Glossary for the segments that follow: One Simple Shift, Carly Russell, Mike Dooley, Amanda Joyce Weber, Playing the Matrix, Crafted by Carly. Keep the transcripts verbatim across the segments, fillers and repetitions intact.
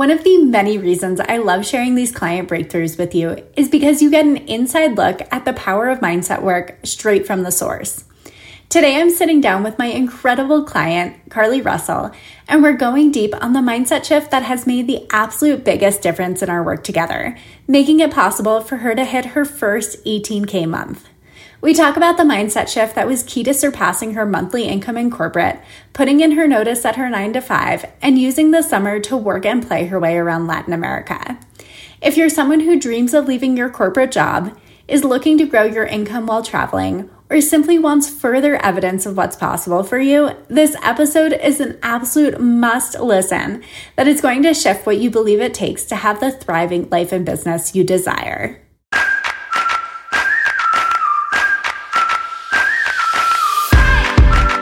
One of the many reasons I love sharing these client breakthroughs with you is because you get an inside look at the power of mindset work straight from the source. Today, I'm sitting down with my incredible client, Carly Russell, and we're going deep on the mindset shift that has made the absolute biggest difference in our work together, making it possible for her to hit her first eighteen K month. We talk about the mindset shift that was key to surpassing her monthly income in corporate, putting in her notice at her nine to five, and using the summer to work and play her way around Latin America. If you're someone who dreams of leaving your corporate job, is looking to grow your income while traveling, or simply wants further evidence of what's possible for you, this episode is an absolute must listen that is going to shift what you believe it takes to have the thriving life and business you desire.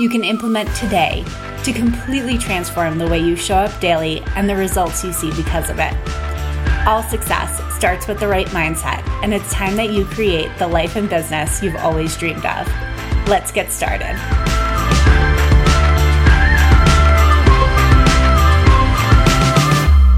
you can implement today to completely transform the way you show up daily and the results you see because of it. All success starts with the right mindset, and it's time that you create the life and business you've always dreamed of. Let's get started.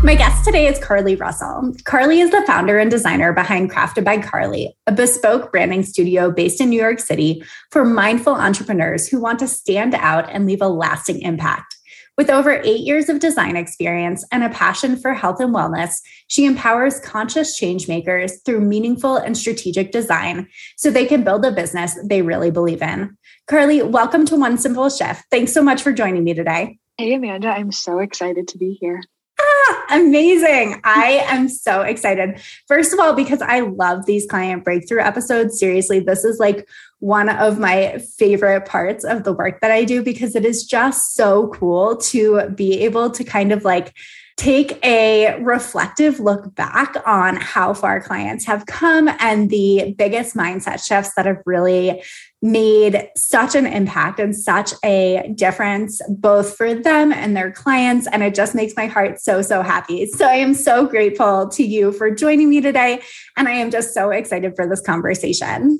My guest today is Carly Russell. Carly is the founder and designer behind Crafted by Carly, a bespoke branding studio based in New York City for mindful entrepreneurs who want to stand out and leave a lasting impact. With over eight years of design experience and a passion for health and wellness, she empowers conscious change makers through meaningful and strategic design so they can build a business they really believe in. Carly, welcome to One Simple Shift. Thanks so much for joining me today. Hey, Amanda. I'm so excited to be here. Ah, amazing. I am so excited. First of all, because I love these client breakthrough episodes. Seriously, this is like one of my favorite parts of the work that I do, because it is just so cool to be able to kind of like take a reflective look back on how far clients have come and the biggest mindset shifts that have really made such an impact and such a difference, both for them and their clients. And it just makes my heart so, so happy. So I am so grateful to you for joining me today. And I am just so excited for this conversation.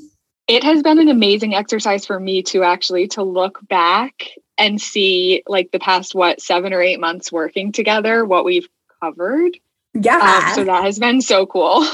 It has been an amazing exercise for me to actually to look back and see like the past, what, seven or eight months working together, what we've covered. Yeah. Um, so that has been so cool.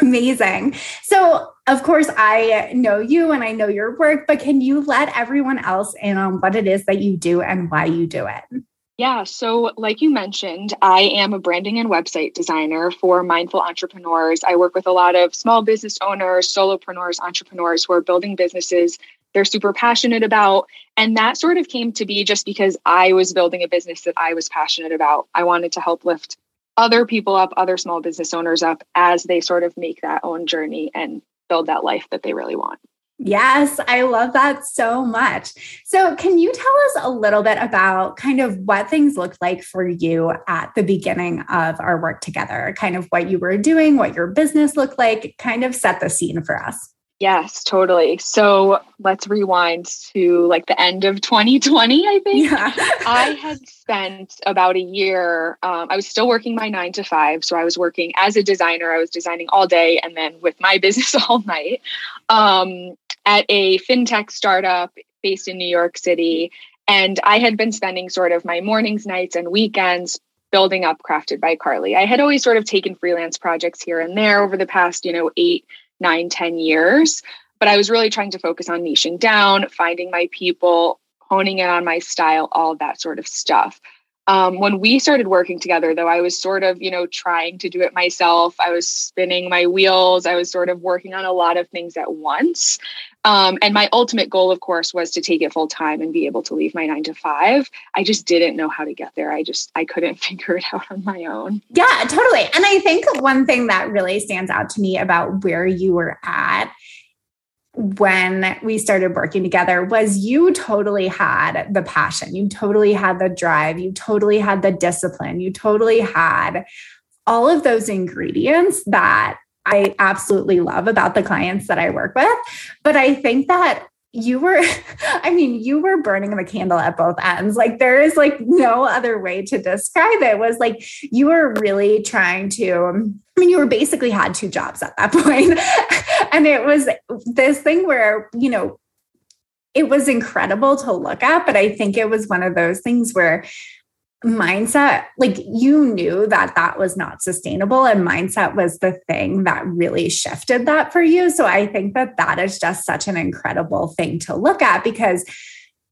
Amazing. So of course, I know you and I know your work, but can you let everyone else in on what it is that you do and why you do it? Yeah. So like you mentioned, I am a branding and website designer for mindful entrepreneurs. I work with a lot of small business owners, solopreneurs, entrepreneurs who are building businesses they're super passionate about. And that sort of came to be just because I was building a business that I was passionate about. I wanted to help lift other people up, other small business owners up, as they sort of make that own journey and build that life that they really want. Yes, I love that so much. So can you tell us a little bit about kind of what things looked like for you at the beginning of our work together, kind of what you were doing, what your business looked like, kind of set the scene for us? Yes, totally. So let's rewind to like the end of twenty twenty, I think. Yeah. I had spent about a year, um, I was still working my nine to five. So I was working as a designer. I was designing all day and then with my business all night. Um, at a fintech startup based in New York City. And I had been spending sort of my mornings, nights, and weekends building up Crafted by Carly. I had always sort of taken freelance projects here and there over the past, you know, eight, nine, ten years, but I was really trying to focus on niching down, finding my people, honing in on my style, all that sort of stuff. Um, when we started working together, though, I was sort of, you know, trying to do it myself. I was spinning my wheels. I was sort of working on a lot of things at once. Um, and my ultimate goal, of course, was to take it full time and be able to leave my nine to five. I just didn't know how to get there. I just, I couldn't figure it out on my own. Yeah, totally. And I think one thing that really stands out to me about where you were at when we started working together was you totally had the passion. You totally had the drive. You totally had the discipline. You totally had all of those ingredients that I absolutely love about the clients that I work with. But I think that you were, I mean, you were burning the candle at both ends. Like there is like no other way to describe it. It was like, you were really trying to, I mean, you were basically had two jobs at that point. And it was this thing where, you know, it was incredible to look at, but I think it was one of those things where mindset, like you knew that that was not sustainable, and mindset was the thing that really shifted that for you. So I think that that is just such an incredible thing to look at, because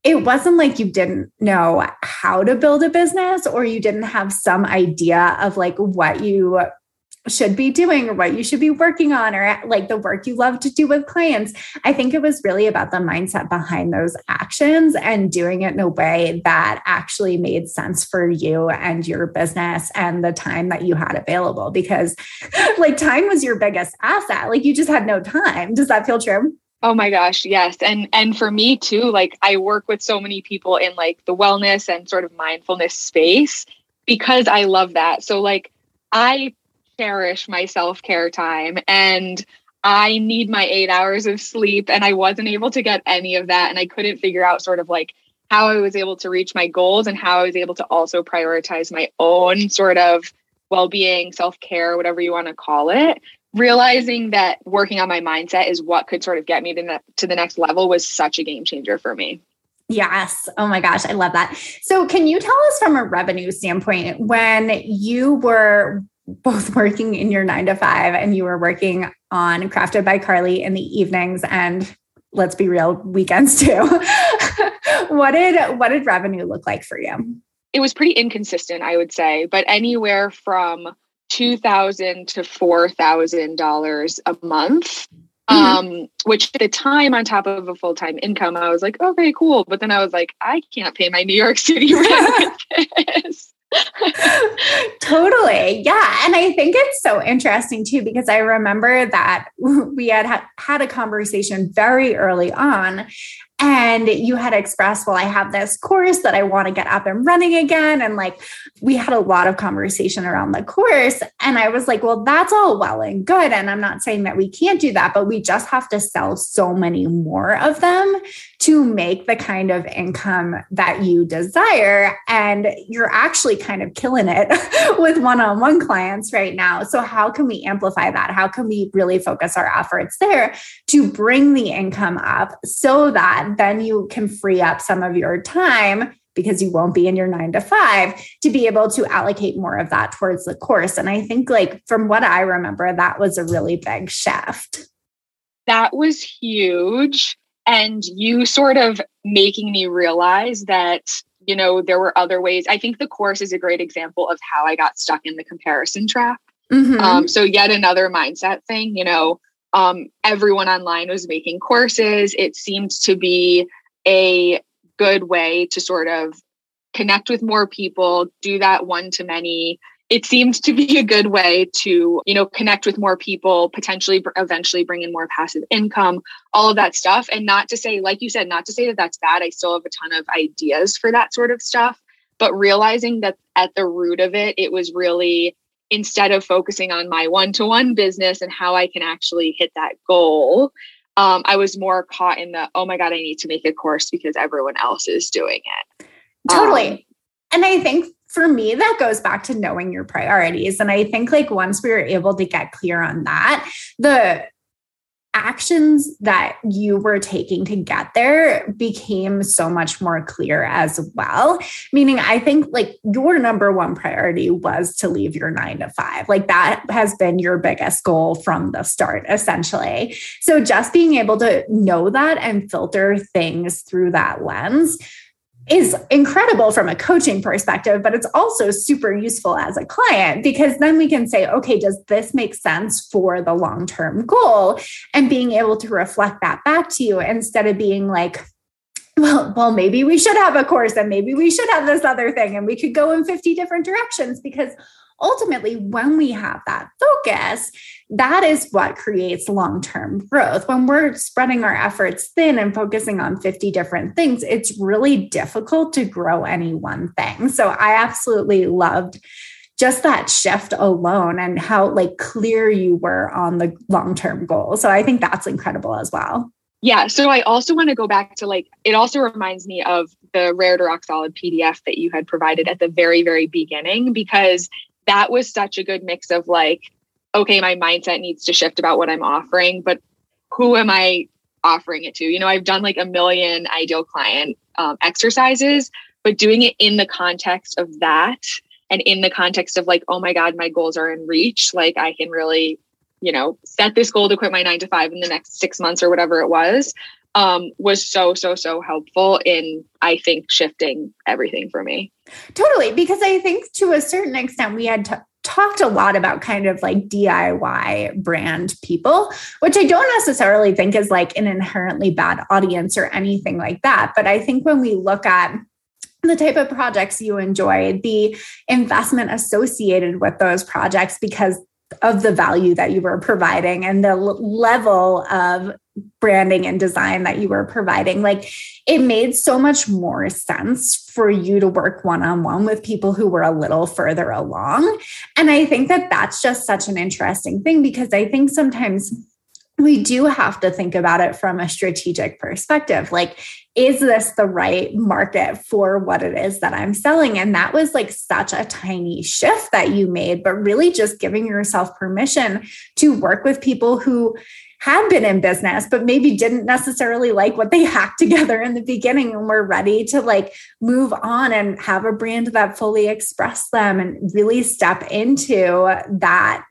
it wasn't like you didn't know how to build a business or you didn't have some idea of like what you should be doing or what you should be working on or like the work you love to do with clients. I think it was really about the mindset behind those actions and doing it in a way that actually made sense for you and your business and the time that you had available, because like time was your biggest asset. Like you just had no time. Does that feel true? Oh my gosh. Yes. And, and for me too, like I work with so many people in like the wellness and sort of mindfulness space because I love that. So like I cherish my self-care time and I need my eight hours of sleep, and I wasn't able to get any of that. And I couldn't figure out sort of like how I was able to reach my goals and how I was able to also prioritize my own sort of well-being, self-care, whatever you want to call it. Realizing that working on my mindset is what could sort of get me to, ne- to the next level was such a game changer for me. Yes. Oh my gosh. I love that. So can you tell us from a revenue standpoint, when you were both working in your nine to five and you were working on Crafted by Carly in the evenings and let's be real, weekends too. What did, what did revenue look like for you? It was pretty inconsistent, I would say, but anywhere from two thousand dollars to four thousand dollars a month, mm-hmm. um, which at the time on top of a full-time income, I was like, okay, cool. But then I was like, I can't pay my New York City rent with this. Totally. Yeah. And I think it's so interesting too, because I remember that we had had a conversation very early on and you had expressed, well, I have this course that I want to get up and running again. And like, we had a lot of conversation around the course. And I was like, well, that's all well and good. And I'm not saying that we can't do that, but we just have to sell so many more of them to make the kind of income that you desire. And you're actually kind of killing it with one-on-one clients right now. So how can we amplify that? How can we really focus our efforts there to bring the income up so that then you can free up some of your time, because you won't be in your nine to five, to be able to allocate more of that towards the course. And I think like from what I remember, that was a really big shift. That was huge. And you sort of making me realize that, you know, there were other ways. I think the course is a great example of how I got stuck in the comparison trap. Mm-hmm. Um, so yet another mindset thing, you know, Um, everyone online was making courses. It seemed to be a good way to sort of connect with more people, do that one to many. It seemed to be a good way to, you know, connect with more people, potentially eventually bring in more passive income, all of that stuff. And not to say, like you said, not to say that that's bad. I still have a ton of ideas for that sort of stuff, but realizing that at the root of it, it was really, instead of focusing on my one-to-one business and how I can actually hit that goal, um, I was more caught in the, oh my God, I need to make a course because everyone else is doing it. Totally. Um, and I think for me, that goes back to knowing your priorities. And I think like once we were able to get clear on that, the actions that you were taking to get there became so much more clear as well. Meaning, I think like your number one priority was to leave your nine to five. Like that has been your biggest goal from the start, essentially. So just being able to know that and filter things through that lens is incredible from a coaching perspective, but it's also super useful as a client, because then we can say, okay, does this make sense for the long-term goal? And being able to reflect that back to you instead of being like, well, well, maybe we should have a course and maybe we should have this other thing and we could go in fifty different directions. Because ultimately, when we have that focus, that is what creates long-term growth. When we're spreading our efforts thin and focusing on fifty different things, it's really difficult to grow any one thing. So I absolutely loved just that shift alone and how like clear you were on the long-term goal. So I think that's incredible as well. Yeah. So I also want to go back to like, it also reminds me of the Rare to Rock Solid P D F that you had provided at the very, very beginning, because that was such a good mix of like, okay, my mindset needs to shift about what I'm offering, but who am I offering it to? You know, I've done like a million ideal client um, exercises, but doing it in the context of that and in the context of like, oh my God, my goals are in reach. Like I can really, you know, set this goal to quit my nine to five in the next six months or whatever it was, um, was so, so, so helpful in, I think, shifting everything for me. Totally. Because I think to a certain extent we had t- talked a lot about kind of like D I Y brand people, which I don't necessarily think is like an inherently bad audience or anything like that. But I think when we look at the type of projects you enjoy, the investment associated with those projects because of the value that you were providing and the level of branding and design that you were providing, like it made so much more sense for you to work one-on-one with people who were a little further along. And I think that that's just such an interesting thing, because I think sometimes we do have to think about it from a strategic perspective. Like, is this the right market for what it is that I'm selling? And that was like such a tiny shift that you made, but really just giving yourself permission to work with people who had been in business, but maybe didn't necessarily like what they hacked together in the beginning and were ready to like move on and have a brand that fully expressed them and really step into that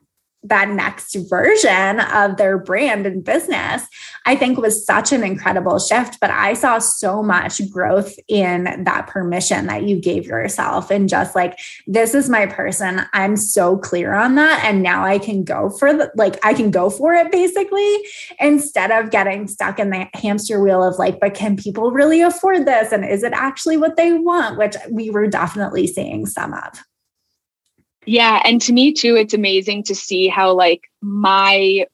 that next version of their brand and business. I think was such an incredible shift, but I saw so much growth in that permission that you gave yourself and just like, this is my person. I'm so clear on that. And now I can go for the, like, I can go for it basically, instead of getting stuck in the hamster wheel of like, but can people really afford this? And is it actually what they want? Which we were definitely seeing some of. Yeah. And to me too, it's amazing to see how like my,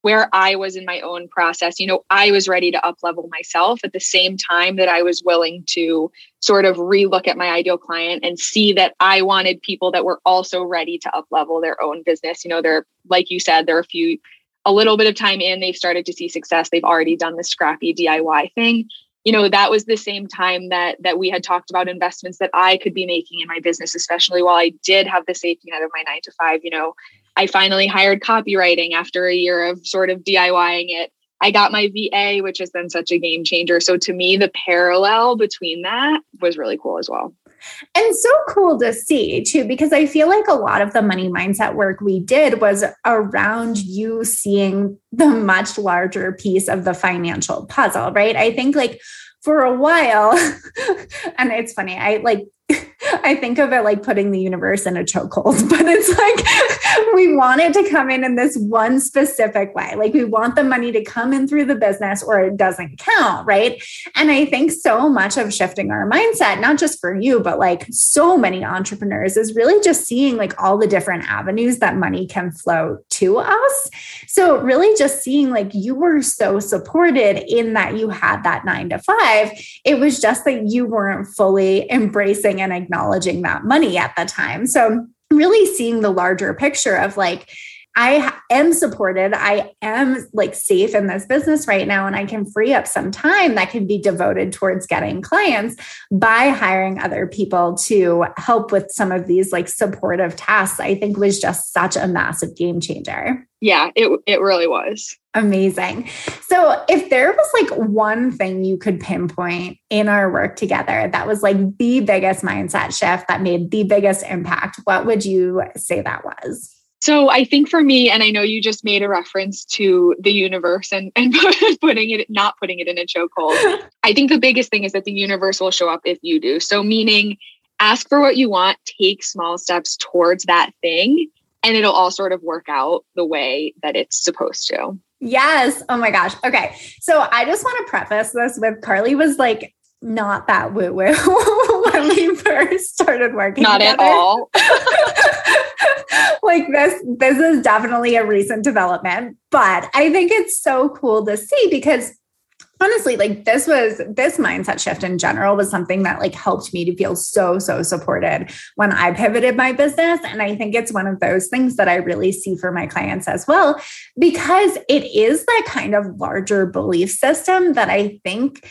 where I was in my own process, you know, I was ready to up level myself at the same time that I was willing to sort of relook at my ideal client and see that I wanted people that were also ready to up level their own business. You know, they're, like you said, they're a few, a little bit of time in, they've started to see success. They've already done the scrappy D I Y thing. You know, that was the same time that that we had talked about investments that I could be making in my business, especially while I did have the safety net of my nine to five. You know, I finally hired copywriting after a year of sort of DIYing it. I got my V A, which has been such a game changer. So to me, the parallel between that was really cool as well. And so cool to see too, because I feel like a lot of the money mindset work we did was around you seeing the much larger piece of the financial puzzle, right? I think like for a while, and it's funny, I like, I think of it like putting the universe in a chokehold, but it's like, we want it to come in in this one specific way. Like we want the money to come in through the business or it doesn't count, right? And I think so much of shifting our mindset, not just for you, but like so many entrepreneurs, is really just seeing like all the different avenues that money can flow to us. So really just seeing like you were so supported in that you had that nine to five. It was just that you weren't fully embracing and acknowledging that money at the time. So really seeing the larger picture of like, I am supported. I am like safe in this business right now. And I can free up some time that can be devoted towards getting clients by hiring other people to help with some of these like supportive tasks, I think was just such a massive game changer. Yeah, it it really was. Amazing. So if there was like one thing you could pinpoint in our work together that was like the biggest mindset shift that made the biggest impact, what would you say that was? So I think for me, and I know you just made a reference to the universe and, and putting it, not putting it in a chokehold. I think the biggest thing is that the universe will show up if you do. So meaning ask for what you want, take small steps towards that thing, and it'll all sort of work out the way that it's supposed to. Yes. Oh my gosh. Okay. So I just want to preface this with Carly was like, not that woo woo when we first started working. Not together. At all. Like this, this is definitely a recent development, but I think it's so cool to see because honestly, like this was, this mindset shift in general was something that like helped me to feel so, so supported when I pivoted my business. And I think it's one of those things that I really see for my clients as well, because it is that kind of larger belief system that I think,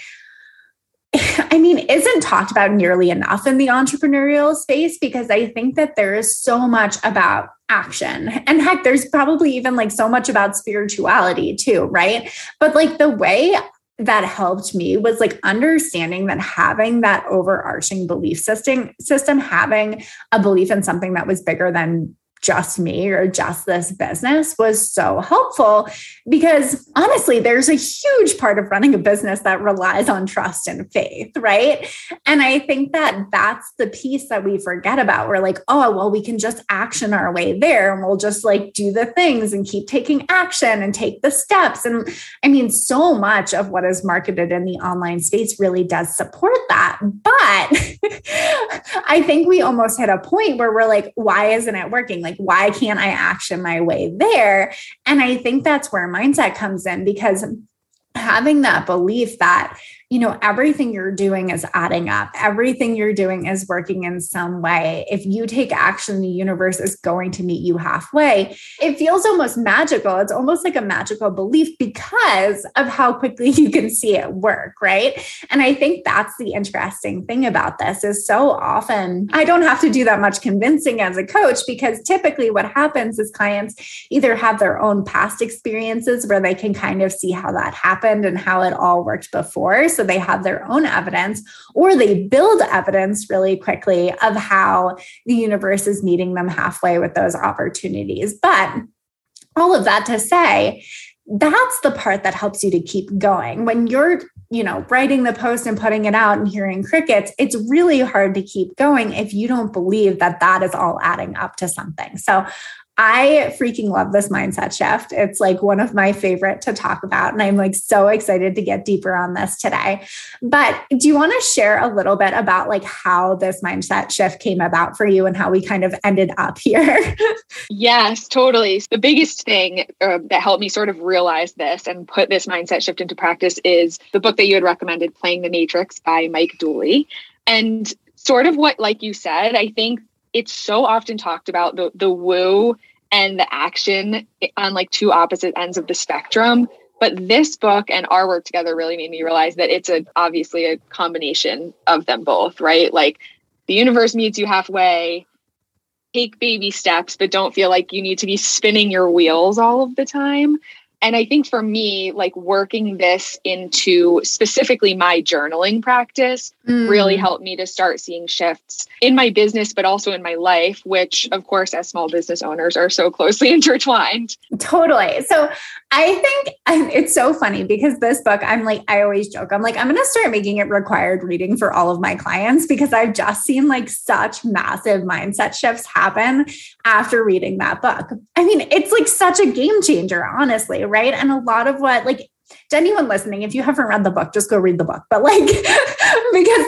I mean, isn't talked about nearly enough in the entrepreneurial space, because I think that there is so much about action. And heck, there's probably even like so much about spirituality too, right? But like the way that helped me was like understanding that having that overarching belief system, system, having a belief in something that was bigger than just me or just this business was so helpful, because honestly, there's a huge part of running a business that relies on trust and faith, right? And I think that that's the piece that we forget about. We're like, oh, well, we can just action our way there and we'll just like do the things and keep taking action and take the steps. And I mean, so much of what is marketed in the online space really does support that. But I think we almost hit a point where we're like, why isn't it working? Like, Like, why can't I action my way there? And I think that's where mindset comes in, because having that belief that, you know, everything you're doing is adding up, everything you're doing is working in some way. If you take action, the universe is going to meet you halfway. It feels almost magical. It's almost like a magical belief because of how quickly you can see it work, right? And I think that's the interesting thing about this is so often I don't have to do that much convincing as a coach, because typically what happens is clients either have their own past experiences where they can kind of see how that happened and how it all worked before. So they have their own evidence, or they build evidence really quickly of how the universe is meeting them halfway with those opportunities. But all of that to say, that's the part that helps you to keep going. When you're, you know, writing the post and putting it out and hearing crickets, it's really hard to keep going if you don't believe that that is all adding up to something. So I freaking love this mindset shift. It's like one of my favorite to talk about. And I'm like so excited to get deeper on this today. But do you want to share a little bit about like how this mindset shift came about for you and how we kind of ended up here? Yes, totally. The biggest thing uh, that helped me sort of realize this and put this mindset shift into practice is the book that you had recommended, Playing the Matrix by Mike Dooley. And sort of what, like you said, I think it's so often talked about the the woo and the action on like two opposite ends of the spectrum. But this book and our work together really made me realize that it's a obviously a combination of them both, right? Like the universe meets you halfway, take baby steps, but don't feel like you need to be spinning your wheels all of the time. And I think for me, like working this into specifically my journaling practice mm. really helped me to start seeing shifts in my business, but also in my life, which of course, as small business owners are so closely intertwined. Totally. So I think it's so funny because this book, I'm like, I always joke, I'm like, I'm going to start making it required reading for all of my clients, because I've just seen like such massive mindset shifts happen after reading that book. I mean, it's like such a game changer, honestly, right? And a lot of what, like, to anyone listening, if you haven't read the book, just go read the book. But like, because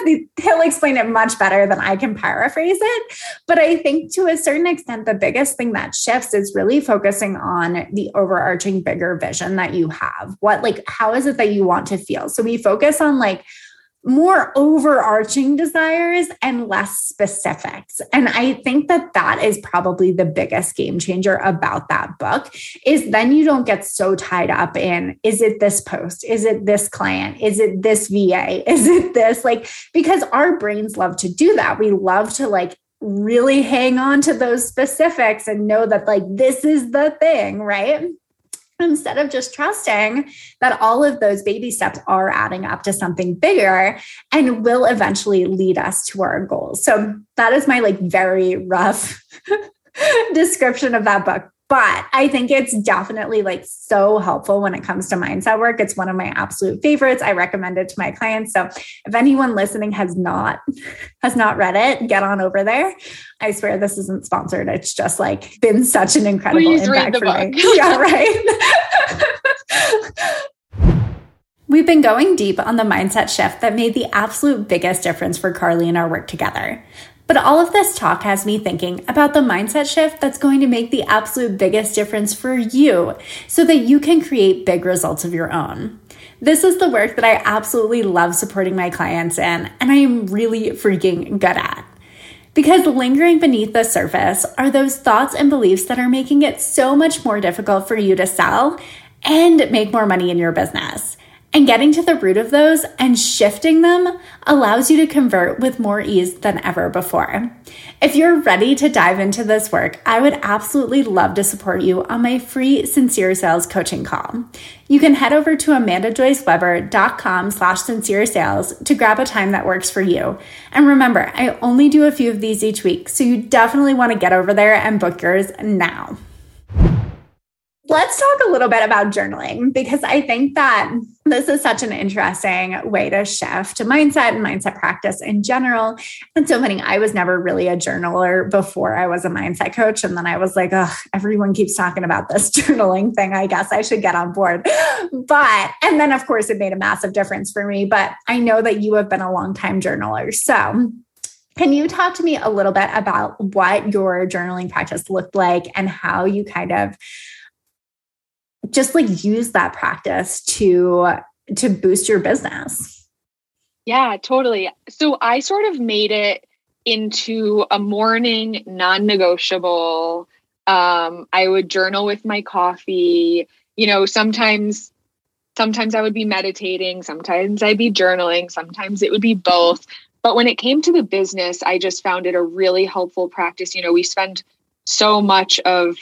the, he'll explain it much better than I can paraphrase it. But I think to a certain extent, the biggest thing that shifts is really focusing on the overarching bigger vision that you have. What, like, how is it that you want to feel? So we focus on like more overarching desires and less specifics. And I think that that is probably the biggest game changer about that book, is then you don't get so tied up in, is it this post? Is it this client? Is it this V A? Is it this? Like, because our brains love to do that. We love to like really hang on to those specifics and know that like, this is the thing, right? Instead of just trusting that all of those baby steps are adding up to something bigger and will eventually lead us to our goals. So that is my like very rough description of that book. But I think it's definitely like so helpful when it comes to mindset work. It's one of my absolute favorites. I recommend it to my clients. So if anyone listening has not, has not read it, get on over there. I swear this isn't sponsored. It's just like been such an incredible Please impact for book. me. Yeah, right. We've been going deep on the mindset shift that made the absolute biggest difference for Carly and our work together. But all of this talk has me thinking about the mindset shift that's going to make the absolute biggest difference for you so that you can create big results of your own. This is the work that I absolutely love supporting my clients in, and I am really freaking good at. Because lingering beneath the surface are those thoughts and beliefs that are making it so much more difficult for you to sell and make more money in your business. And getting to the root of those and shifting them allows you to convert with more ease than ever before. If you're ready to dive into this work, I would absolutely love to support you on my free Sincere Sales coaching call. You can head over to amandajoyceweber.com slash sincere sales to grab a time that works for you. And remember, I only do a few of these each week, so you definitely want to get over there and book yours now. Let's talk a little bit about journaling, because I think that this is such an interesting way to shift mindset and mindset practice in general. And so funny, I was never really a journaler before I was a mindset coach. And then I was like, oh, everyone keeps talking about this journaling thing. I guess I should get on board. But, and then of course it made a massive difference for me, but I know that you have been a longtime journaler. So can you talk to me a little bit about what your journaling practice looked like and how you kind of just like use that practice to, to boost your business? Yeah, totally. So I sort of made it into a morning non-negotiable. Um, I would journal with my coffee. You know, sometimes, sometimes I would be meditating. Sometimes I'd be journaling. Sometimes it would be both. But when it came to the business, I just found it a really helpful practice. You know, we spend so much of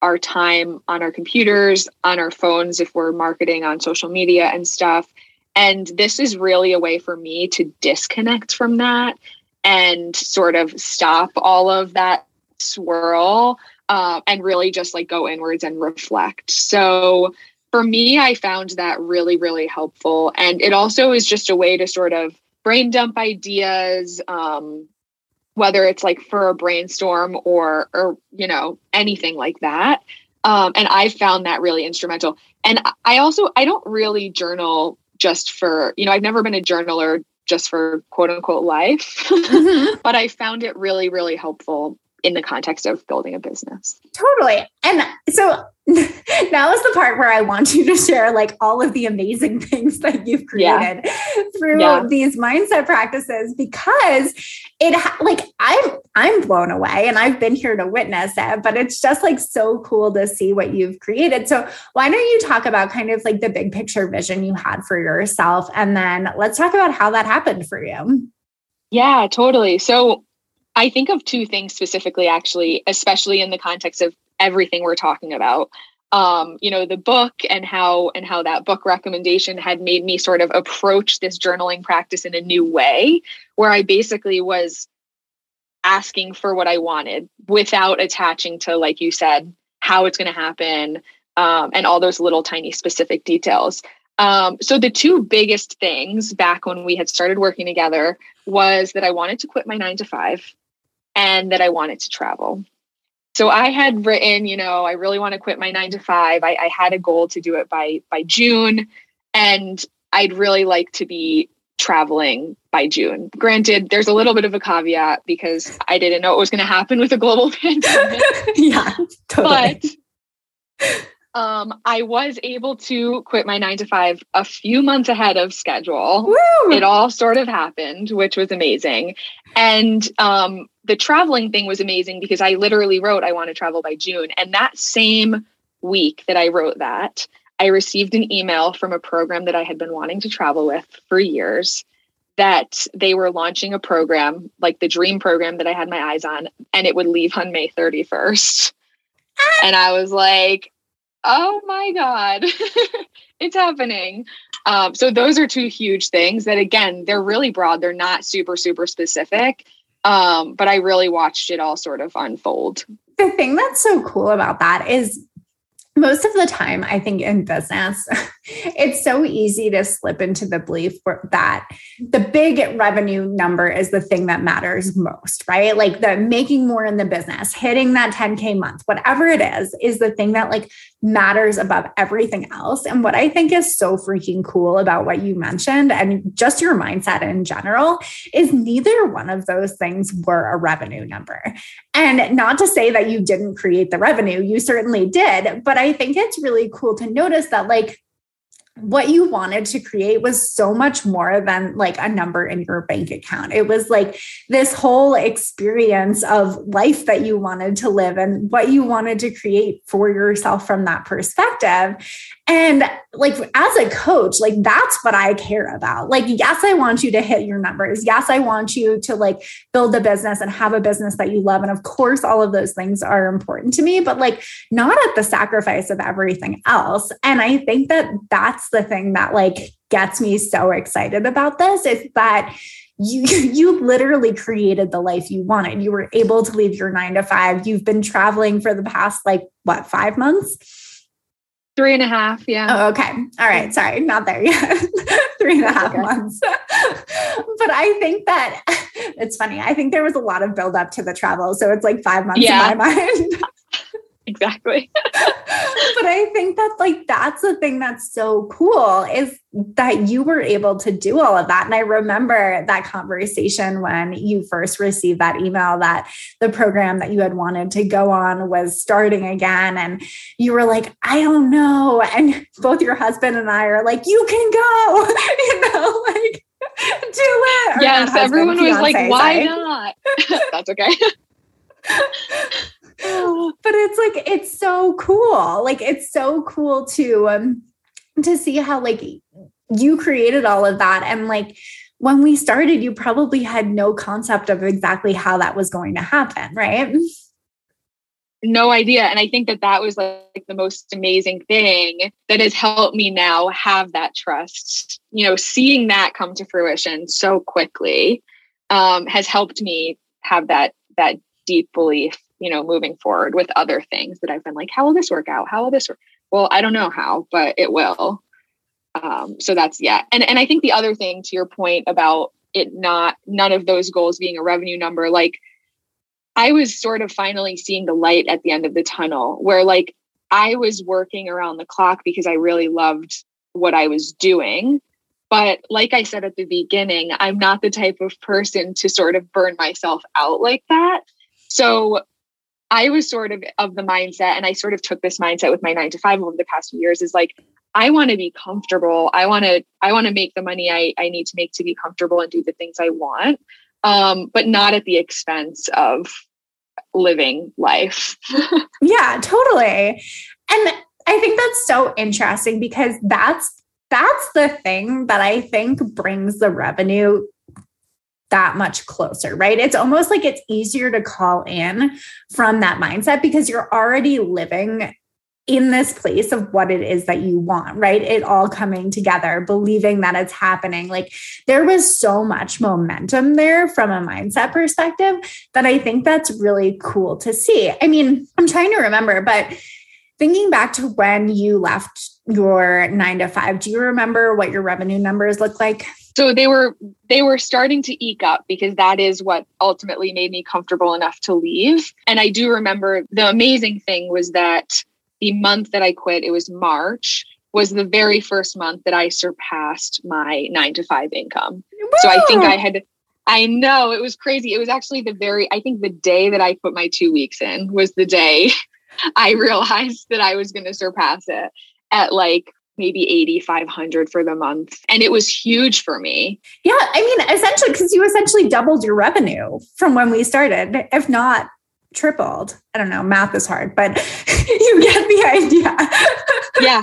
our time on our computers, on our phones, if we're marketing on social media and stuff. And this is really a way for me to disconnect from that and sort of stop all of that swirl uh, and really just like go inwards and reflect. So for me, I found that really, really helpful. And it also is just a way to sort of brain dump ideas, um, whether it's like for a brainstorm or, or, you know, anything like that. Um, and I found that really instrumental. And I also, I don't really journal just for, you know, I've never been a journaler just for quote unquote life, mm-hmm. but I found it really, really helpful in the context of building a business. Totally. And so now is the part where I want you to share like all of the amazing things that you've created yeah. through yeah. these mindset practices, because it like I'm, I'm blown away and I've been here to witness it, but it's just like so cool to see what you've created. So why don't you talk about kind of like the big picture vision you had for yourself? And then let's talk about how that happened for you. Yeah, totally. So I think of two things specifically, actually, especially in the context of everything we're talking about, um, you know, the book and how and how that book recommendation had made me sort of approach this journaling practice in a new way, where I basically was asking for what I wanted without attaching to, like you said, how it's going to happen um, and all those little tiny specific details. Um, so the two biggest things back when we had started working together was that I wanted to quit my nine to five. And that I wanted to travel. So I had written, you know, I really want to quit my nine to five. I, I had a goal to do it by, by June. And I'd really like to be traveling by June. Granted, there's a little bit of a caveat because I didn't know what was going to happen with a global pandemic. Yeah, totally. But um, I was able to quit my nine to five a few months ahead of schedule. Woo! It all sort of happened, which was amazing. And um, the traveling thing was amazing because I literally wrote, I want to travel by June. And that same week that I wrote that, I received an email from a program that I had been wanting to travel with for years, that they were launching a program, like the dream program that I had my eyes on, and it would leave on May thirty-first. And I was like, oh my God, it's happening. Um, so those are two huge things that, again, they're really broad. They're not super, super specific. Um, but I really watched it all sort of unfold. The thing that's so cool about that is most of the time, I think in business, it's so easy to slip into the belief that the big revenue number is the thing that matters most, right? Like the making more in the business, hitting that ten K month, whatever it is, is the thing that like matters above everything else. And what I think is so freaking cool about what you mentioned and just your mindset in general is neither one of those things were a revenue number. And not to say that you didn't create the revenue, you certainly did. But I think it's really cool to notice that like what you wanted to create was so much more than like a number in your bank account. It was like this whole experience of life that you wanted to live and what you wanted to create for yourself from that perspective. And like, as a coach, like that's what I care about. Like, yes, I want you to hit your numbers. Yes, I want you to like build a business and have a business that you love. And of course, all of those things are important to me, but like not at the sacrifice of everything else. And I think that that's the thing that like gets me so excited about this, is that you, you literally created the life you wanted. You were able to leave your nine to five. You've been traveling for the past, like what, five months? Three and a half. Yeah. Oh, okay. All right. Sorry. Not there yet. Three and a half okay. months. But I think that it's funny. I think there was a lot of buildup to the travel. So it's like five months yeah. in my mind. Exactly. But I think that like, that's the thing that's so cool, is that you were able to do all of that. And I remember that conversation when you first received that email that the program that you had wanted to go on was starting again. And you were like, I don't know. And both your husband and I are like, you can go, you know, like do it. Or yes. Husband, everyone was fiance, like, why sorry. Not? That's okay. But it's like, it's so cool. Like, it's so cool to, um, to see how like you created all of that. And like, when we started, you probably had no concept of exactly how that was going to happen. Right. No idea. And I think that that was like the most amazing thing that has helped me now have that trust, you know, seeing that come to fruition so quickly, um, has helped me have that, that deep belief, you know, moving forward with other things that I've been like, how will this work out? How will this work? Well, I don't know how, but it will. Um, so that's, yeah. And, and I think the other thing to your point about it, not, none of those goals being a revenue number, like I was sort of finally seeing the light at the end of the tunnel, where like I was working around the clock because I really loved what I was doing. But like I said at the beginning, I'm not the type of person to sort of burn myself out like that. So I was sort of of the mindset, and I sort of took this mindset with my nine to five over the past few years, is like, I want to be comfortable. I want to, I want to make the money I, I need to make to be comfortable and do the things I want, um, but not at the expense of living life. Yeah, totally. And I think that's so interesting, because that's, that's the thing that I think brings the revenue that much closer, right? It's almost like it's easier to call in from that mindset, because you're already living in this place of what it is that you want, right? It all coming together, believing that it's happening. Like there was so much momentum there from a mindset perspective that I think that's really cool to see. I mean, I'm trying to remember, but thinking back to when you left your nine to five, do you remember what your revenue numbers looked like? So they were they were starting to eke up, because that is what ultimately made me comfortable enough to leave. And I do remember the amazing thing was that the month that I quit, it was March, was the very first month that I surpassed my nine to five income. Woo! So I think I had, I know it was crazy. It was actually the very, I think the day that I put my two weeks in was the day I realized that I was going to surpass it at like maybe eighty-five hundred for the month. And it was huge for me. Yeah. I mean, essentially, because you essentially doubled your revenue from when we started, if not tripled. I don't know. Math is hard, but you get the idea. Yeah,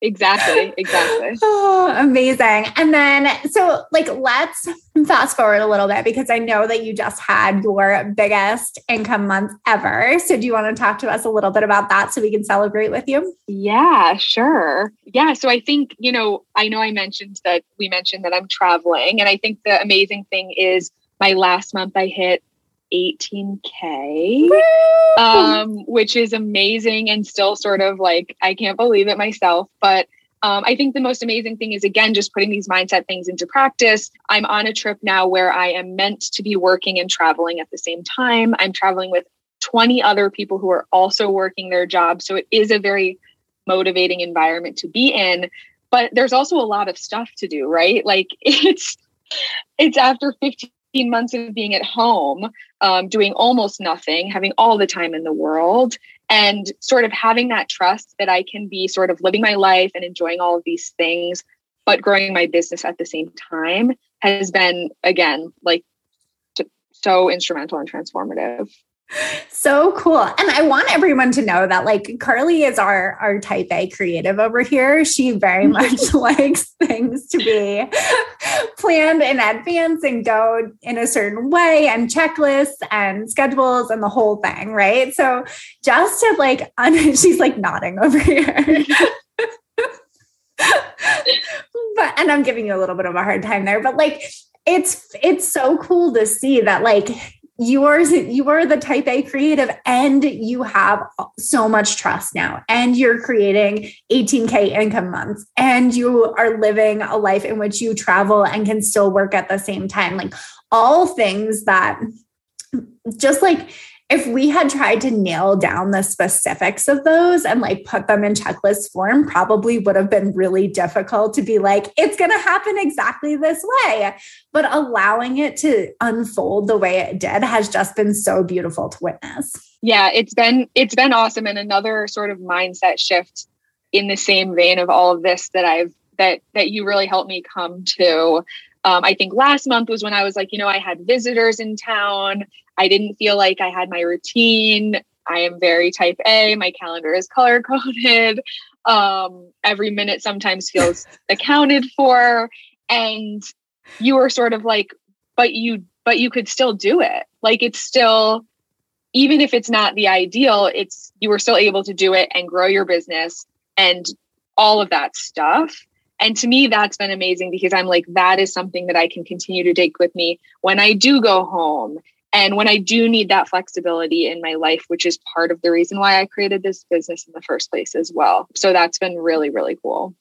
exactly. Exactly. Oh, amazing. And then, so like, let's fast forward a little bit, because I know that you just had your biggest income month ever. So do you want to talk to us a little bit about that so we can celebrate with you? Yeah, sure. Yeah. So I think, you know, I know I mentioned that we mentioned that I'm traveling, and I think the amazing thing is my last month I hit eighteen K, Woo! um, which is amazing, and still sort of like, I can't believe it myself, but Um, I think the most amazing thing is, again, just putting these mindset things into practice. I'm on a trip now where I am meant to be working and traveling at the same time. I'm traveling with twenty other people who are also working their jobs. So it is a very motivating environment to be in, but there's also a lot of stuff to do, right? Like it's, it's after fifteen months of being at home, um, doing almost nothing, having all the time in the world. And sort of having that trust that I can be sort of living my life and enjoying all of these things, but growing my business at the same time has been, again, like t- so instrumental and transformative. So cool. And I want everyone to know that like Carly is our, our type A creative over here. She very much likes things to be planned in advance and go in a certain way and checklists and schedules and the whole thing. Right. So just to like, un- she's like nodding over here. But, and I'm giving you a little bit of a hard time there, but like, it's, it's so cool to see that like, You are, you are the type A creative and you have so much trust now and you're creating eighteen K income months and you are living a life in which you travel and can still work at the same time. Like all things that just like, if we had tried to nail down the specifics of those and like put them in checklist form, probably would have been really difficult to be like, it's going to happen exactly this way. But allowing it to unfold the way it did has just been so beautiful to witness. Yeah, it's been, it's been awesome. And another sort of mindset shift in the same vein of all of this that I've, that, that you really helped me come to. Um, I think last month was when I was like, you know, I had visitors in town. I didn't feel like I had my routine. I am very type A. My calendar is color coded. Um, every minute sometimes feels accounted for. And you were sort of like, but you, but you could still do it. Like it's still, even if it's not the ideal, it's, you were still able to do it and grow your business and all of that stuff. And to me, that's been amazing because I'm like, that is something that I can continue to take with me when I do go home. And when I do need that flexibility in my life, which is part of the reason why I created this business in the first place as well. So that's been really, really cool.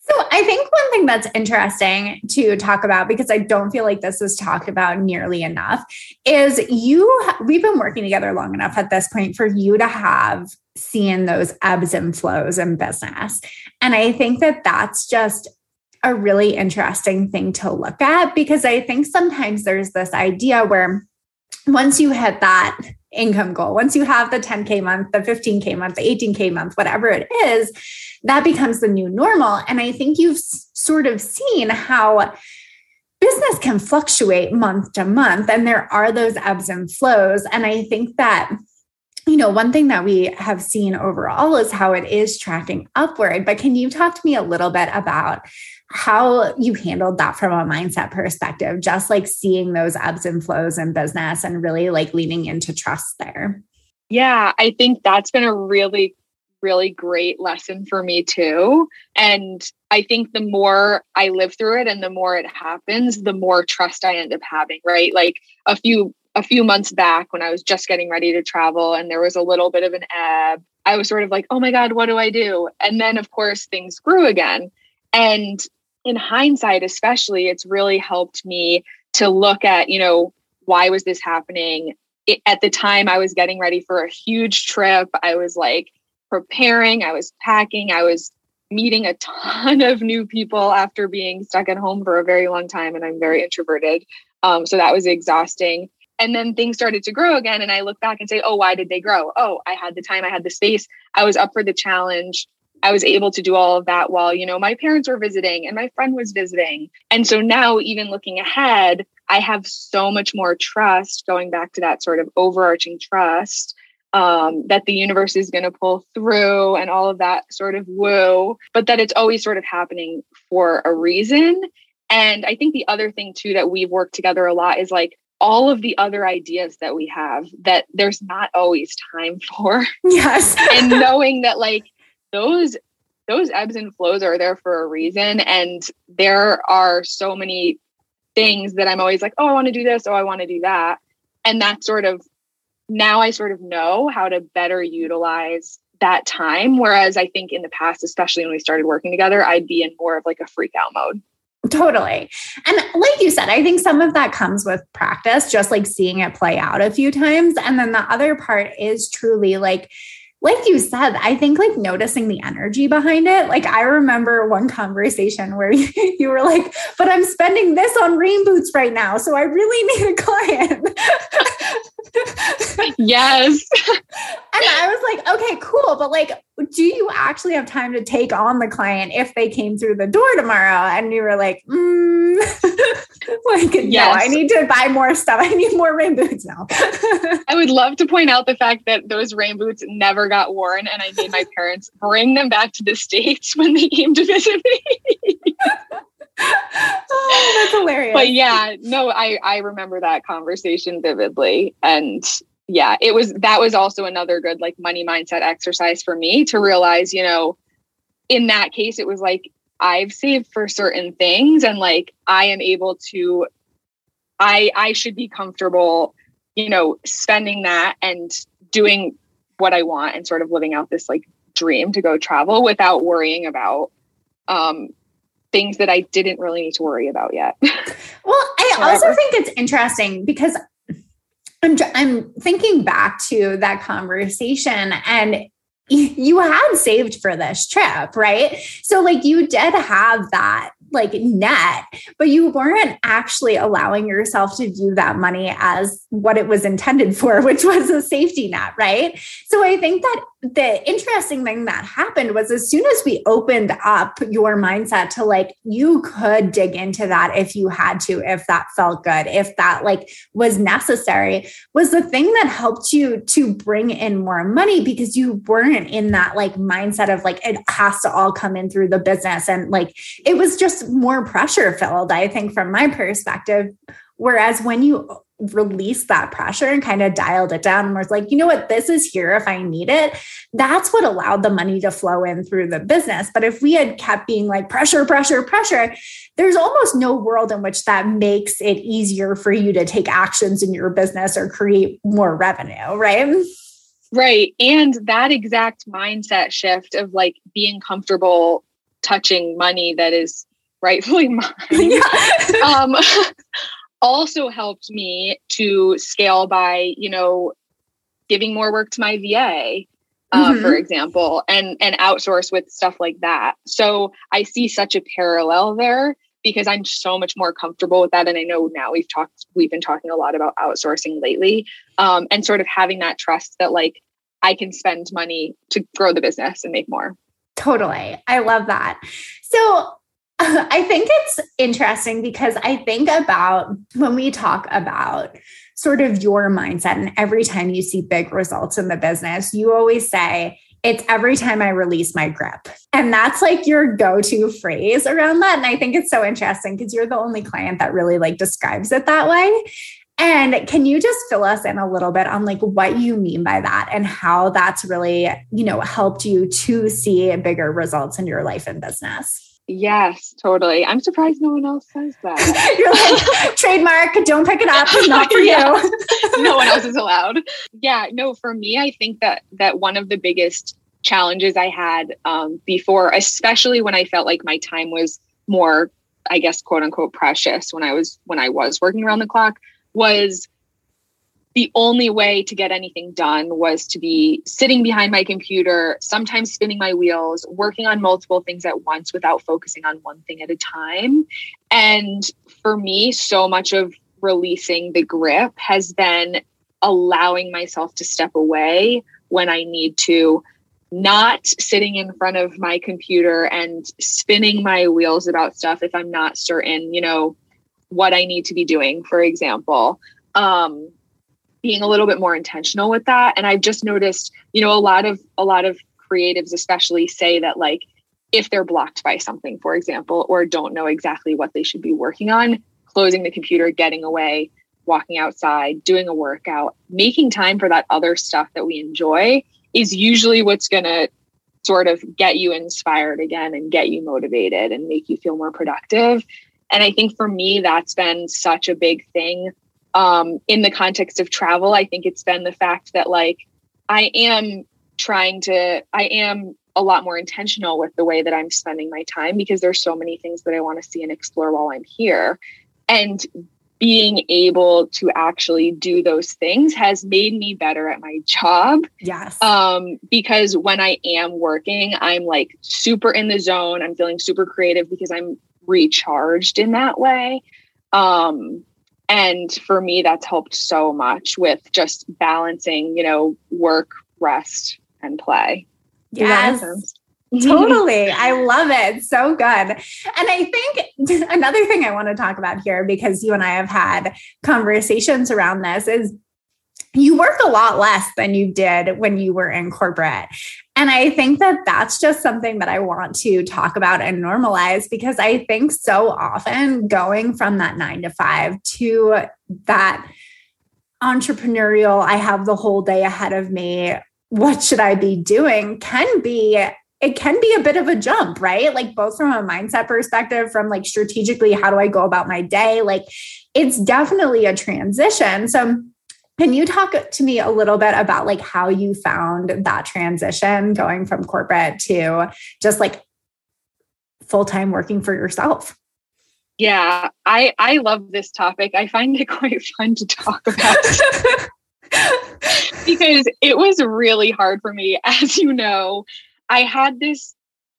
So I think one thing that's interesting to talk about, because I don't feel like this is talked about nearly enough, is you, we've been working together long enough at this point for you to have seen those ebbs and flows in business. And I think that that's just a really interesting thing to look at, because I think sometimes there's this idea where once you hit that income goal, once you have the ten K month, the fifteen K month, the eighteen K month, whatever it is, that becomes the new normal. And I think you've sort of seen how business can fluctuate month to month, and there are those ebbs and flows. And I think that, you know, one thing that we have seen overall is how it is tracking upward. But can you talk to me a little bit about how you handled that from a mindset perspective, just like seeing those ebbs and flows in business and really like leaning into trust there? Yeah, I think that's been a really, really great lesson for me too. And I think the more I live through it and the more it happens, the more trust I end up having, right? Like a few a few months back when I was just getting ready to travel and there was a little bit of an ebb, I was sort of like, oh my God, what do I do? And then of course things grew again. And in hindsight, especially, it's really helped me to look at, you know, why was this happening? It, at the time I was getting ready for a huge trip. I was like preparing, I was packing, I was meeting a ton of new people after being stuck at home for a very long time. And I'm very introverted. Um, so that was exhausting. And then things started to grow again. And I look back and say, oh, why did they grow? Oh, I had the time. I had the space. I was up for the challenge. I was able to do all of that while, you know, my parents were visiting and my friend was visiting. And so now even looking ahead, I have so much more trust, going back to that sort of overarching trust um, that the universe is going to pull through and all of that sort of woo, but that it's always sort of happening for a reason. And I think the other thing too, that we've worked together a lot is like, all of the other ideas that we have that there's not always time for. Yes. And knowing that like those, those ebbs and flows are there for a reason. And there are so many things that I'm always like, oh, I want to do this. Oh, I want to do that. And that sort of, now I sort of know how to better utilize that time. Whereas I think in the past, especially when we started working together, I'd be in more of like a freak out mode. Totally. And like you said, I think some of that comes with practice, just like seeing it play out a few times. And then the other part is truly like, like you said, I think like noticing the energy behind it. Like I remember one conversation where you were like, but I'm spending this on rain boots right now, so I really need a client. Yes. And I was like, okay, cool. But like, do you actually have time to take on the client if they came through the door tomorrow? And you were like, mm. like, yes. No, I need to buy more stuff. I need more rain boots now. I would love to point out the fact that those rain boots never got worn. And I made my parents bring them back to the States when they came to visit me. Oh, that's hilarious. But yeah, no, I, I remember that conversation vividly. And yeah, it was, that was also another good like money mindset exercise for me to realize, you know, in that case, it was like, I've saved for certain things and like, I am able to, I, I should be comfortable, you know, spending that and doing what I want and sort of living out this like dream to go travel without worrying about, um, things that I didn't really need to worry about yet. Well, I However. also think it's interesting because I'm, I'm thinking back to that conversation and you had saved for this trip, right? So like you did have that like net, but you weren't actually allowing yourself to view that money as what it was intended for, which was a safety net, right? So I think that the interesting thing that happened was as soon as we opened up your mindset to like, you could dig into that if you had to, if that felt good, if that like was necessary, was the thing that helped you to bring in more money because you weren't in that like mindset of like, it has to all come in through the business. And like, it was just more pressure filled, I think, from my perspective. Whereas when you release that pressure and kind of dialed it down and was like, you know what, this is here if I need it. That's what allowed the money to flow in through the business. But if we had kept being like pressure, pressure, pressure, there's almost no world in which that makes it easier for you to take actions in your business or create more revenue, right? Right. And that exact mindset shift of like being comfortable touching money that is rightfully mine. Yeah. um, also helped me to scale by, you know, giving more work to my V A, uh, mm-hmm. for example, and, and outsource with stuff like that. So I see such a parallel there because I'm so much more comfortable with that. And I know now we've talked, we've been talking a lot about outsourcing lately, um, and sort of having that trust that like, I can spend money to grow the business and make more. Totally. I love that. So I think it's interesting because I think about when we talk about sort of your mindset and every time you see big results in the business, you always say, it's every time I release my grip. And that's like your go-to phrase around that. And I think it's so interesting because you're the only client that really like describes it that way. And can you just fill us in a little bit on like what you mean by that and how that's really, you know, helped you to see bigger results in your life and business? Yes, totally. I'm surprised no one else says that. You're like, trademark, don't pick it up. It's not for yeah. you. No one else is allowed. Yeah, no, for me, I think that that one of the biggest challenges I had um, before, especially when I felt like my time was more, I guess, quote unquote, precious when I was, when I was working around the clock, was the only way to get anything done was to be sitting behind my computer, sometimes spinning my wheels, working on multiple things at once without focusing on one thing at a time. And for me, so much of releasing the grip has been allowing myself to step away when I need to, not sitting in front of my computer and spinning my wheels about stuff if I'm not certain, you know, what I need to be doing, for example. Um, being a little bit more intentional with that. And I've just noticed, you know, a lot of, a lot of creatives especially say that like, if they're blocked by something, for example, or don't know exactly what they should be working on, closing the computer, getting away, walking outside, doing a workout, making time for that other stuff that we enjoy is usually what's going to sort of get you inspired again and get you motivated and make you feel more productive. And I think for me, that's been such a big thing. Um, in the context of travel, I think it's been the fact that like, I am trying to, I am a lot more intentional with the way that I'm spending my time because there's so many things that I want to see and explore while I'm here. And being able to actually do those things has made me better at my job. Yes. Um, because when I am working, I'm like super in the zone. I'm feeling super creative because I'm recharged in that way. Um, And for me, that's helped so much with just balancing, you know, work, rest, and play. Yes. Totally. I love it. So good. And I think another thing I want to talk about here, because you and I have had conversations around this, is you work a lot less than you did when you were in corporate. And I think that that's just something that I want to talk about and normalize, because I think so often going from that nine to five to that entrepreneurial, I have the whole day ahead of me, what should I be doing, can be It can be a bit of a jump, right? Like both from a mindset perspective, from like strategically, how do I go about my day? Like it's definitely a transition. So can you talk to me a little bit about like how you found that transition going from corporate to just like full-time working for yourself? Yeah, I, I love this topic. I find it quite fun to talk about. Because it was really hard for me, as you know. I had this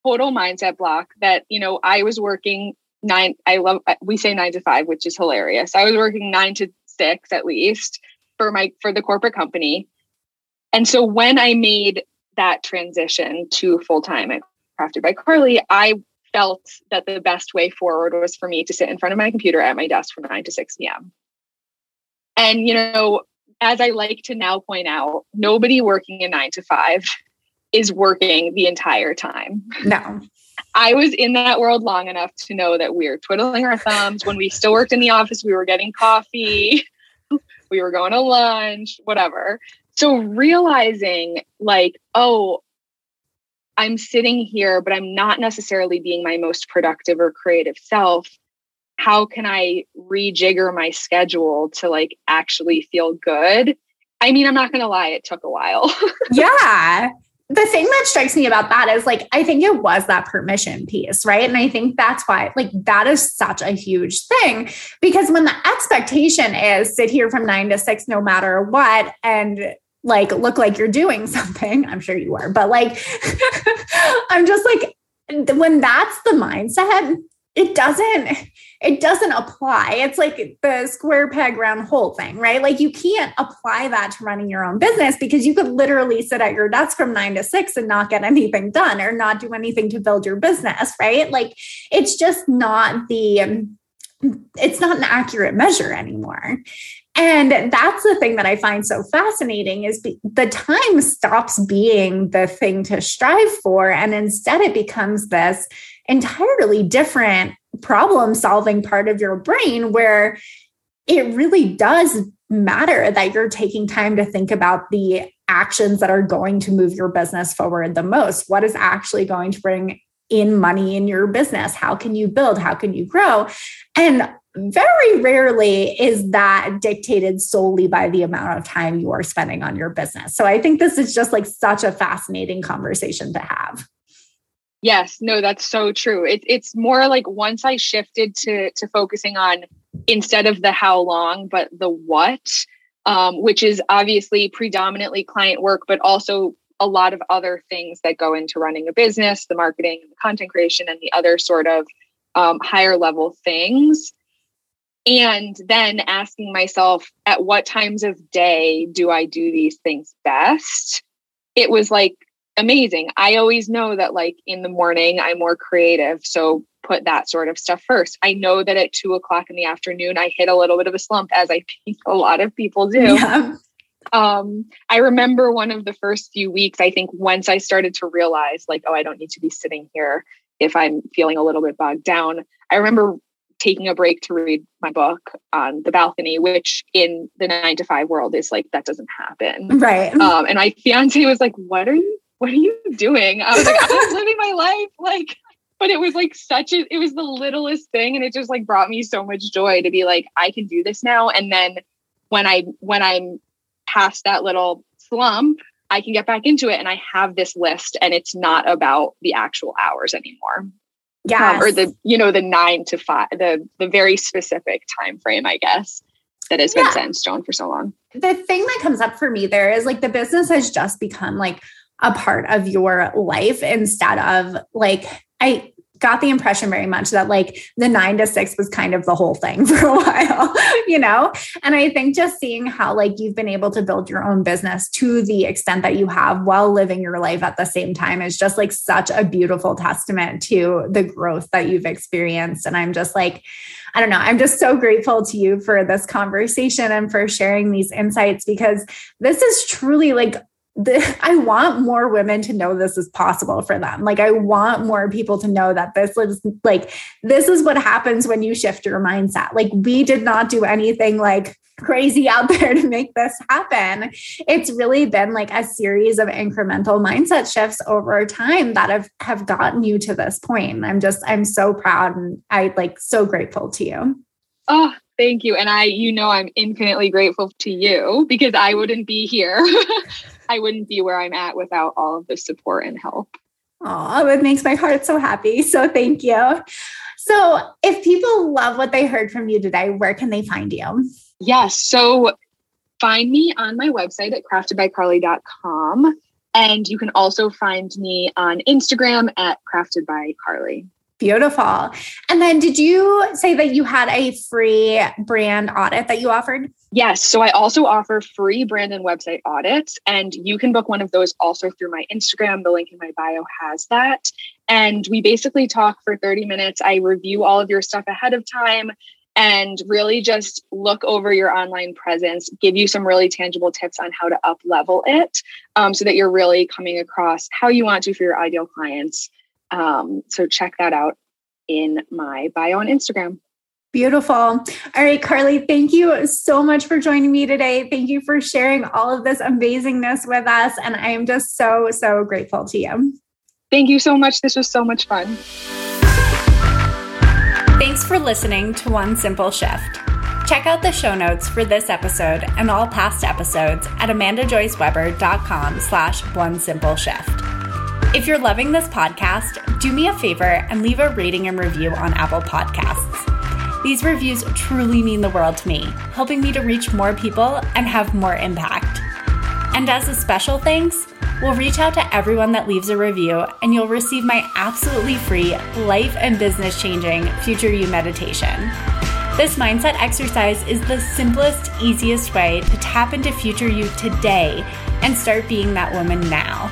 total mindset block that, you know, I was working nine, I love, we say nine to five, which is hilarious. I was working nine to six at least for my, for the corporate company. And so when I made that transition to full-time at Crafted by Carly, I felt that the best way forward was for me to sit in front of my computer at my desk from nine to six p.m. And, you know, as I like to now point out, nobody working in nine to five is working the entire time. No. I was in that world long enough to know that we were twiddling our thumbs. When we still worked in the office, we were getting coffee, we were going to lunch, whatever. So realizing like, oh, I'm sitting here, but I'm not necessarily being my most productive or creative self. How can I rejigger my schedule to like actually feel good? I mean, I'm not going to lie, it took a while. Yeah. The thing that strikes me about that is like, I think it was that permission piece, right? And I think that's why, like, that is such a huge thing, because when the expectation is sit here from nine to six, no matter what, and like, look like you're doing something, I'm sure you are, but like, I'm just like, when that's the mindset, it doesn't, it doesn't apply. It's like the square peg round hole thing, right? Like you can't apply that to running your own business, because you could literally sit at your desk from nine to six and not get anything done or not do anything to build your business, right? Like it's just not the, it's not an accurate measure anymore. And that's the thing that I find so fascinating, is the time stops being the thing to strive for. And instead it becomes this entirely different problem solving part of your brain, where it really does matter that you're taking time to think about the actions that are going to move your business forward the most. What is actually going to bring in money in your business? How can you build? How can you grow? And very rarely is that dictated solely by the amount of time you are spending on your business. So I think this is just like such a fascinating conversation to have. Yes, no, that's so true. It, it's more like once I shifted to to focusing on, instead of the how long, but the what, um, which is obviously predominantly client work, but also a lot of other things that go into running a business, the marketing, the content creation, and the other sort of um, higher level things. And then asking myself, at what times of day do I do these things best? It was like, amazing. I always know that like in the morning, I'm more creative. So put that sort of stuff first. I know that at two o'clock in the afternoon, I hit a little bit of a slump, as I think a lot of people do. Yeah. Um, I remember one of the first few weeks, I think once I started to realize like, oh, I don't need to be sitting here if I'm feeling a little bit bogged down. I remember taking a break to read my book on the balcony, which in the nine to five world is like, that doesn't happen. Right. Um, and my fiance was like, what are you What are you doing? I was like, I'm living my life. Like, but it was like such a, it was the littlest thing. And it just like brought me so much joy to be like, I can do this now. And then when I, when I'm past that little slump, I can get back into it. And I have this list, and it's not about the actual hours anymore. Yeah. Um, or the, you know, the nine to five, the, the very specific time frame, I guess, that has been yeah. set in stone for so long. The thing that comes up for me there is like, the business has just become like a part of your life instead of like, I got the impression very much that like the nine to six was kind of the whole thing for a while, you know? And I think just seeing how like you've been able to build your own business to the extent that you have while living your life at the same time is just like such a beautiful testament to the growth that you've experienced. And I'm just like, I don't know, I'm just so grateful to you for this conversation and for sharing these insights, because this is truly like, The, I want more women to know this is possible for them. Like, I want more people to know that this is like, this is what happens when you shift your mindset. Like, we did not do anything like crazy out there to make this happen. It's really been like a series of incremental mindset shifts over time that have, have gotten you to this point. I'm just, I'm so proud, and I like so grateful to you. Oh, thank you. And I, you know, I'm infinitely grateful to you, because I wouldn't be here. I wouldn't be where I'm at without all of the support and help. Oh, it makes my heart so happy. So thank you. So if people love what they heard from you today, where can they find you? Yes. So find me on my website at crafted by carly dot com. And you can also find me on Instagram at craftedbycarly. Beautiful. And then did you say that you had a free brand audit that you offered? Yes. So I also offer free brand and website audits, and you can book one of those also through my Instagram. The link in my bio has that. And we basically talk for thirty minutes. I review all of your stuff ahead of time and really just look over your online presence, give you some really tangible tips on how to up level it, um, so that you're really coming across how you want to for your ideal clients. Um, so check that out in my bio on Instagram. Beautiful. All right, Carly, thank you so much for joining me today. Thank you for sharing all of this amazingness with us. And I am just so, so grateful to you. Thank you so much. This was so much fun. Thanks for listening to One Simple Shift. Check out the show notes for this episode and all past episodes at amandajoyceweber.com slash one simple shift. If you're loving this podcast, do me a favor and leave a rating and review on Apple Podcasts. These reviews truly mean the world to me, helping me to reach more people and have more impact. And as a special thanks, we'll reach out to everyone that leaves a review, and you'll receive my absolutely free life and business changing Future You meditation. This mindset exercise is the simplest, easiest way to tap into Future You today and start being that woman now.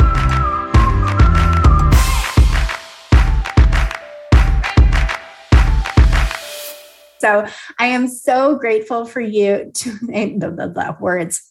So I am so grateful for you to the, the, the words.